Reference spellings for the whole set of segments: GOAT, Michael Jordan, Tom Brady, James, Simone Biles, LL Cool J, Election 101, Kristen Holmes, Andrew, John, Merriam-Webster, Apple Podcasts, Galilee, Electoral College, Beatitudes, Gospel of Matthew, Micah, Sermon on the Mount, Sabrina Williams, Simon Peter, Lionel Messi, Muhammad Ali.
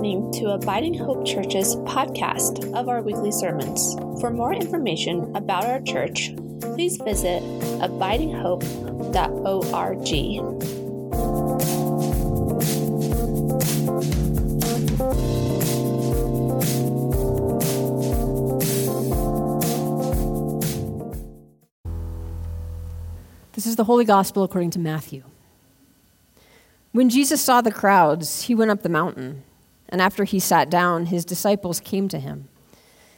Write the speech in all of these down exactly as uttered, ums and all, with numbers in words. listening to Abiding Hope Church's podcast of our weekly sermons. For more information about our church, please visit abiding hope dot org. This is the Holy Gospel according to Matthew. When Jesus saw the crowds, he went up the mountain, and after he sat down, his disciples came to him.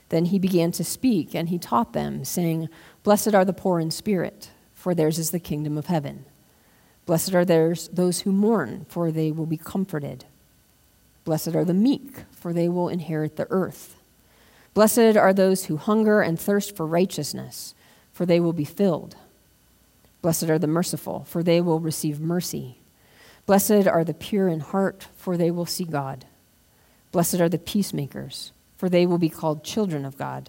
Then he began to speak, and he taught them, saying, "Blessed are the poor in spirit, for theirs is the kingdom of heaven. Blessed are theirs those who mourn, for they will be comforted. Blessed are the meek, for they will inherit the earth. Blessed are those who hunger and thirst for righteousness, for they will be filled. Blessed are the merciful, for they will receive mercy. Blessed are the pure in heart, for they will see God. Blessed are the peacemakers, for they will be called children of God.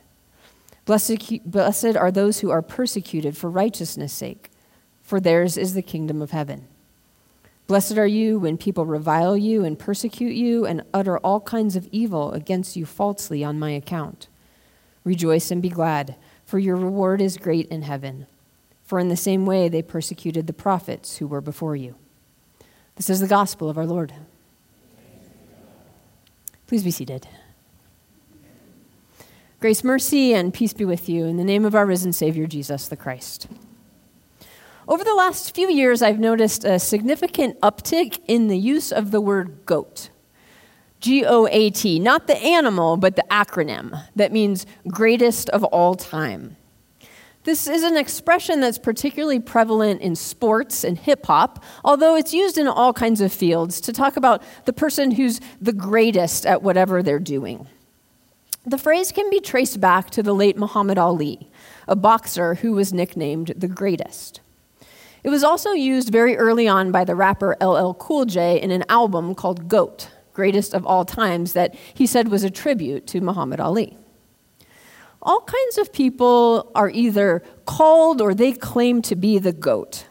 Blessed, blessed are those who are persecuted for righteousness' sake, for theirs is the kingdom of heaven. Blessed are you when people revile you and persecute you and utter all kinds of evil against you falsely on my account. Rejoice and be glad, for your reward is great in heaven. For in the same way they persecuted the prophets who were before you." This is the gospel of our Lord. Please be seated. Grace, mercy, and peace be with you in the name of our risen Savior, Jesus the Christ. Over the last few years, I've noticed a significant uptick in the use of the word GOAT. G O A T, not the animal, but the acronym that means greatest of all time. This is an expression that's particularly prevalent in sports and hip-hop, although it's used in all kinds of fields to talk about the person who's the greatest at whatever they're doing. The phrase can be traced back to the late Muhammad Ali, a boxer who was nicknamed the Greatest. It was also used very early on by the rapper L L Cool J in an album called GOAT, Greatest of All Times, that he said was a tribute to Muhammad Ali. All kinds of people are either called or they claim to be the GOAT.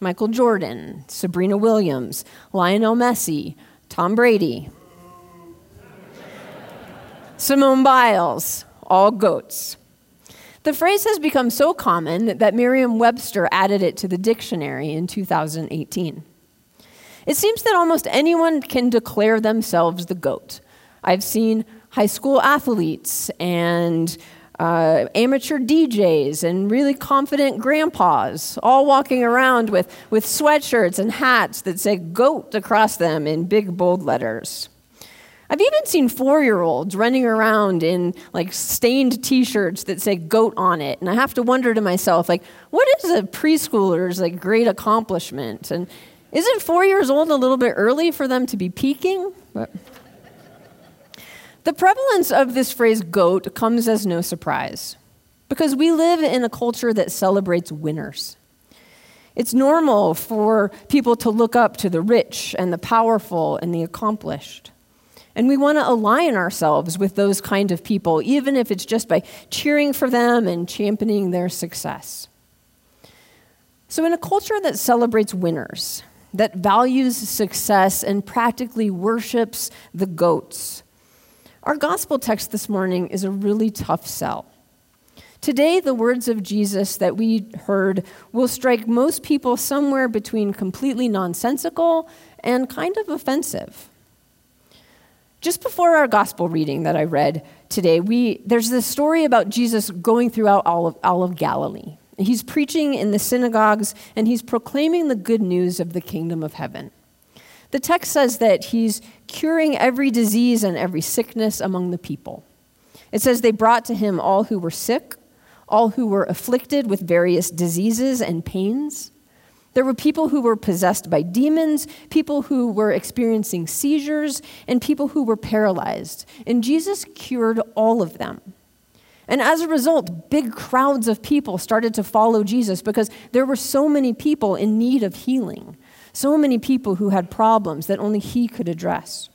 Michael Jordan, Sabrina Williams, Lionel Messi, Tom Brady, Simone Biles, all GOATs. The phrase has become so common that Merriam-Webster added it to the dictionary in two thousand eighteen. It seems that almost anyone can declare themselves the GOAT. I've seen high school athletes and Uh, amateur D Js and really confident grandpas all walking around with, with sweatshirts and hats that say GOAT across them in big bold letters. I've even seen four-year-olds running around in like stained t-shirts that say GOAT on it, and I have to wonder to myself, like, what is a preschooler's like great accomplishment? And isn't four years old a little bit early for them to be peaking? But the prevalence of this phrase GOAT comes as no surprise because we live in a culture that celebrates winners. It's normal for people to look up to the rich and the powerful and the accomplished. And we want to align ourselves with those kind of people, even if it's just by cheering for them and championing their success. So in a culture that celebrates winners, that values success and practically worships the GOATs, our gospel text this morning is a really tough sell. Today, the words of Jesus that we heard will strike most people somewhere between completely nonsensical and kind of offensive. Just before our gospel reading that I read today, we there's this story about Jesus going throughout all of, all of Galilee. He's preaching in the synagogues, and he's proclaiming the good news of the kingdom of heaven. The text says that he's curing every disease and every sickness among the people. It says they brought to him all who were sick, all who were afflicted with various diseases and pains. There were people who were possessed by demons, people who were experiencing seizures, and people who were paralyzed. And Jesus cured all of them. And as a result, big crowds of people started to follow Jesus because there were so many people in need of healing. So many people who had problems that only he could address.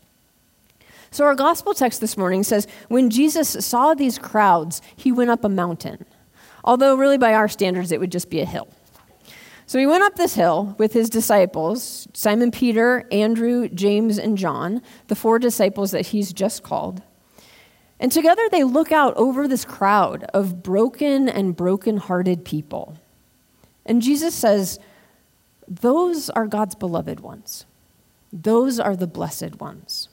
So our gospel text this morning says, when Jesus saw these crowds, he went up a mountain. Although really by our standards, it would just be a hill. So he went up this hill with his disciples, Simon Peter, Andrew, James, and John, the four disciples that he's just called. And together they look out over this crowd of broken and broken-hearted people. And Jesus says, those are God's beloved ones. Those are the blessed ones.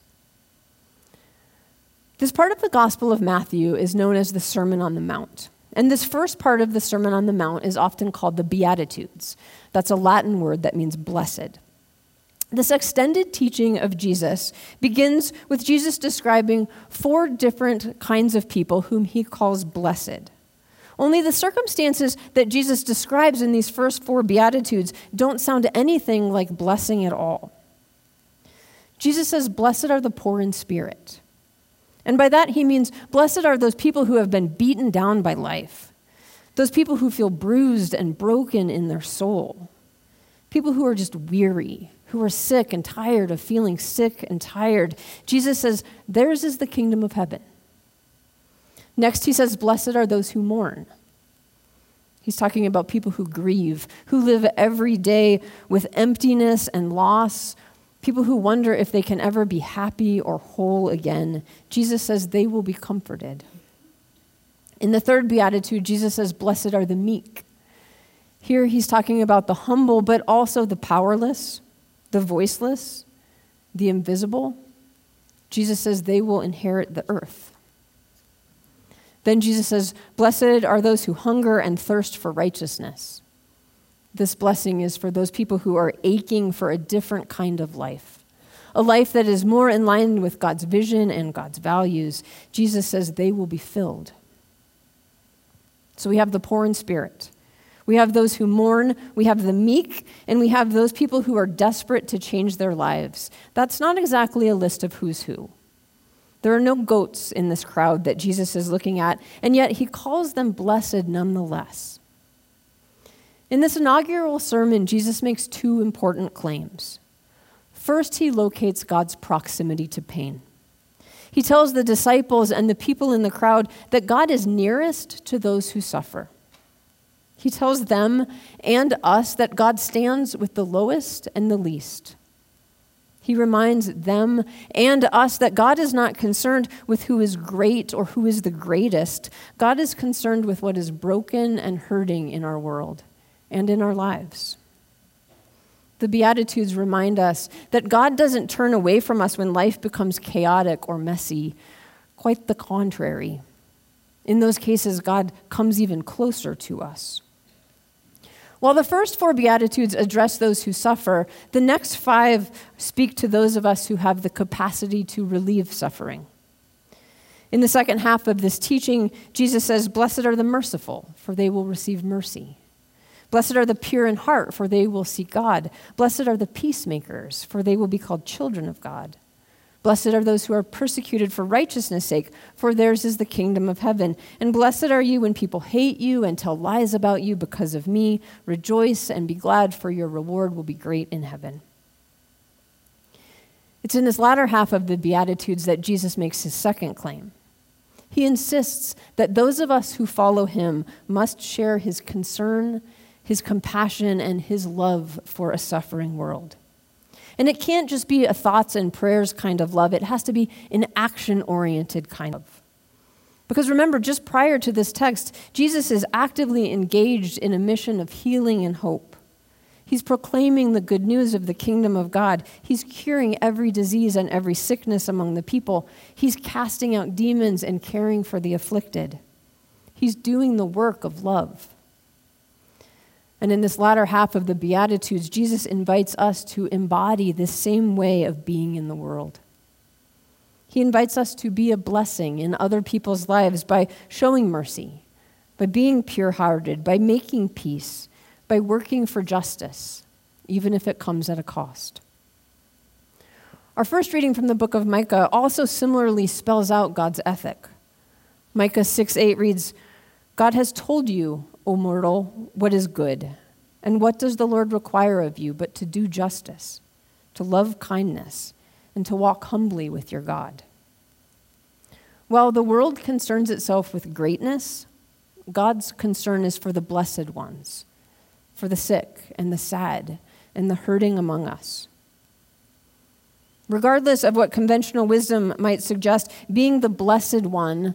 This part of the Gospel of Matthew is known as the Sermon on the Mount. And this first part of the Sermon on the Mount is often called the Beatitudes. That's a Latin word that means blessed. This extended teaching of Jesus begins with Jesus describing four different kinds of people whom he calls blessed. Only the circumstances that Jesus describes in these first four Beatitudes don't sound anything like blessing at all. Jesus says, blessed are the poor in spirit. And by that, he means blessed are those people who have been beaten down by life, those people who feel bruised and broken in their soul, people who are just weary, who are sick and tired of feeling sick and tired. Jesus says, theirs is the kingdom of heaven. Next, he says, blessed are those who mourn. He's talking about people who grieve, who live every day with emptiness and loss, people who wonder if they can ever be happy or whole again. Jesus says they will be comforted. In the third beatitude, Jesus says, blessed are the meek. Here he's talking about the humble, but also the powerless, the voiceless, the invisible. Jesus says they will inherit the earth. Then Jesus says, blessed are those who hunger and thirst for righteousness. This blessing is for those people who are aching for a different kind of life, a life that is more in line with God's vision and God's values. Jesus says they will be filled. So we have the poor in spirit. We have those who mourn. We have the meek. And we have those people who are desperate to change their lives. That's not exactly a list of who's who. There are no goats in this crowd that Jesus is looking at, and yet he calls them blessed nonetheless. In this inaugural sermon, Jesus makes two important claims. First, he locates God's proximity to pain. He tells the disciples and the people in the crowd that God is nearest to those who suffer. He tells them and us that God stands with the lowest and the least. He reminds them and us that God is not concerned with who is great or who is the greatest. God is concerned with what is broken and hurting in our world and in our lives. The Beatitudes remind us that God doesn't turn away from us when life becomes chaotic or messy. Quite the contrary. In those cases, God comes even closer to us. While the first four Beatitudes address those who suffer, the next five speak to those of us who have the capacity to relieve suffering. In the second half of this teaching, Jesus says, "Blessed are the merciful, for they will receive mercy. Blessed are the pure in heart, for they will see God. Blessed are the peacemakers, for they will be called children of God. Blessed are those who are persecuted for righteousness' sake, for theirs is the kingdom of heaven. And blessed are you when people hate you and tell lies about you because of me. Rejoice and be glad, for your reward will be great in heaven." It's in this latter half of the Beatitudes that Jesus makes his second claim. He insists that those of us who follow him must share his concern, his compassion, and his love for a suffering world. And it can't just be a thoughts and prayers kind of love. It has to be an action-oriented kind of. Because remember, just prior to this text, Jesus is actively engaged in a mission of healing and hope. He's proclaiming the good news of the kingdom of God. He's curing every disease and every sickness among the people. He's casting out demons and caring for the afflicted. He's doing the work of love. And in this latter half of the Beatitudes, Jesus invites us to embody this same way of being in the world. He invites us to be a blessing in other people's lives by showing mercy, by being pure-hearted, by making peace, by working for justice, even if it comes at a cost. Our first reading from the book of Micah also similarly spells out God's ethic. Micah six eight reads, "God has told you, O mortal, what is good, and what does the Lord require of you but to do justice, to love kindness, and to walk humbly with your God." While the world concerns itself with greatness, God's concern is for the blessed ones, for the sick and the sad and the hurting among us. Regardless of what conventional wisdom might suggest, being the blessed one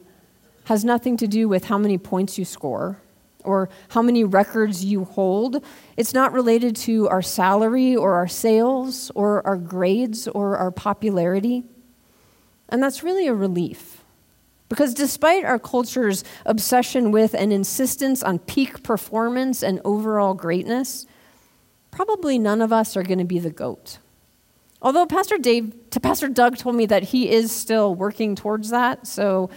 has nothing to do with how many points you score or how many records you hold. It's not related to our salary or our sales or our grades or our popularity. And that's really a relief, because despite our culture's obsession with and insistence on peak performance and overall greatness, probably none of us are going to be the GOAT. Although Pastor Dave, to Pastor Doug told me that he is still working towards that, so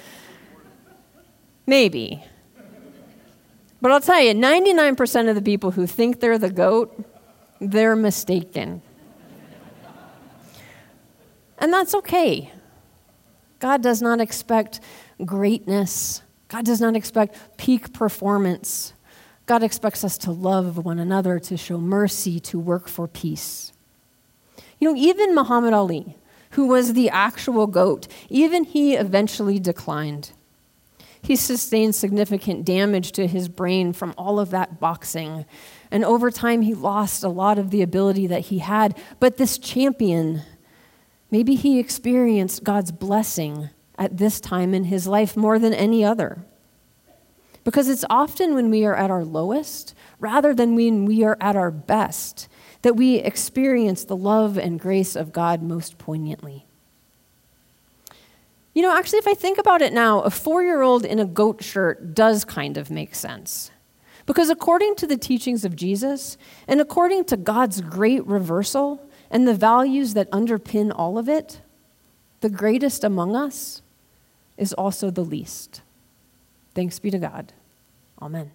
maybe. But I'll tell you, ninety-nine percent of the people who think they're the GOAT, they're mistaken. And that's okay. God does not expect greatness. God does not expect peak performance. God expects us to love one another, to show mercy, to work for peace. You know, even Muhammad Ali, who was the actual GOAT, even he eventually declined. He sustained significant damage to his brain from all of that boxing. And over time, he lost a lot of the ability that he had. But this champion, maybe he experienced God's blessing at this time in his life more than any other. Because it's often when we are at our lowest, rather than when we are at our best, that we experience the love and grace of God most poignantly. You know, actually, if I think about it now, a four-year-old in a goat shirt does kind of make sense. Because according to the teachings of Jesus, and according to God's great reversal and the values that underpin all of it, the greatest among us is also the least. Thanks be to God. Amen.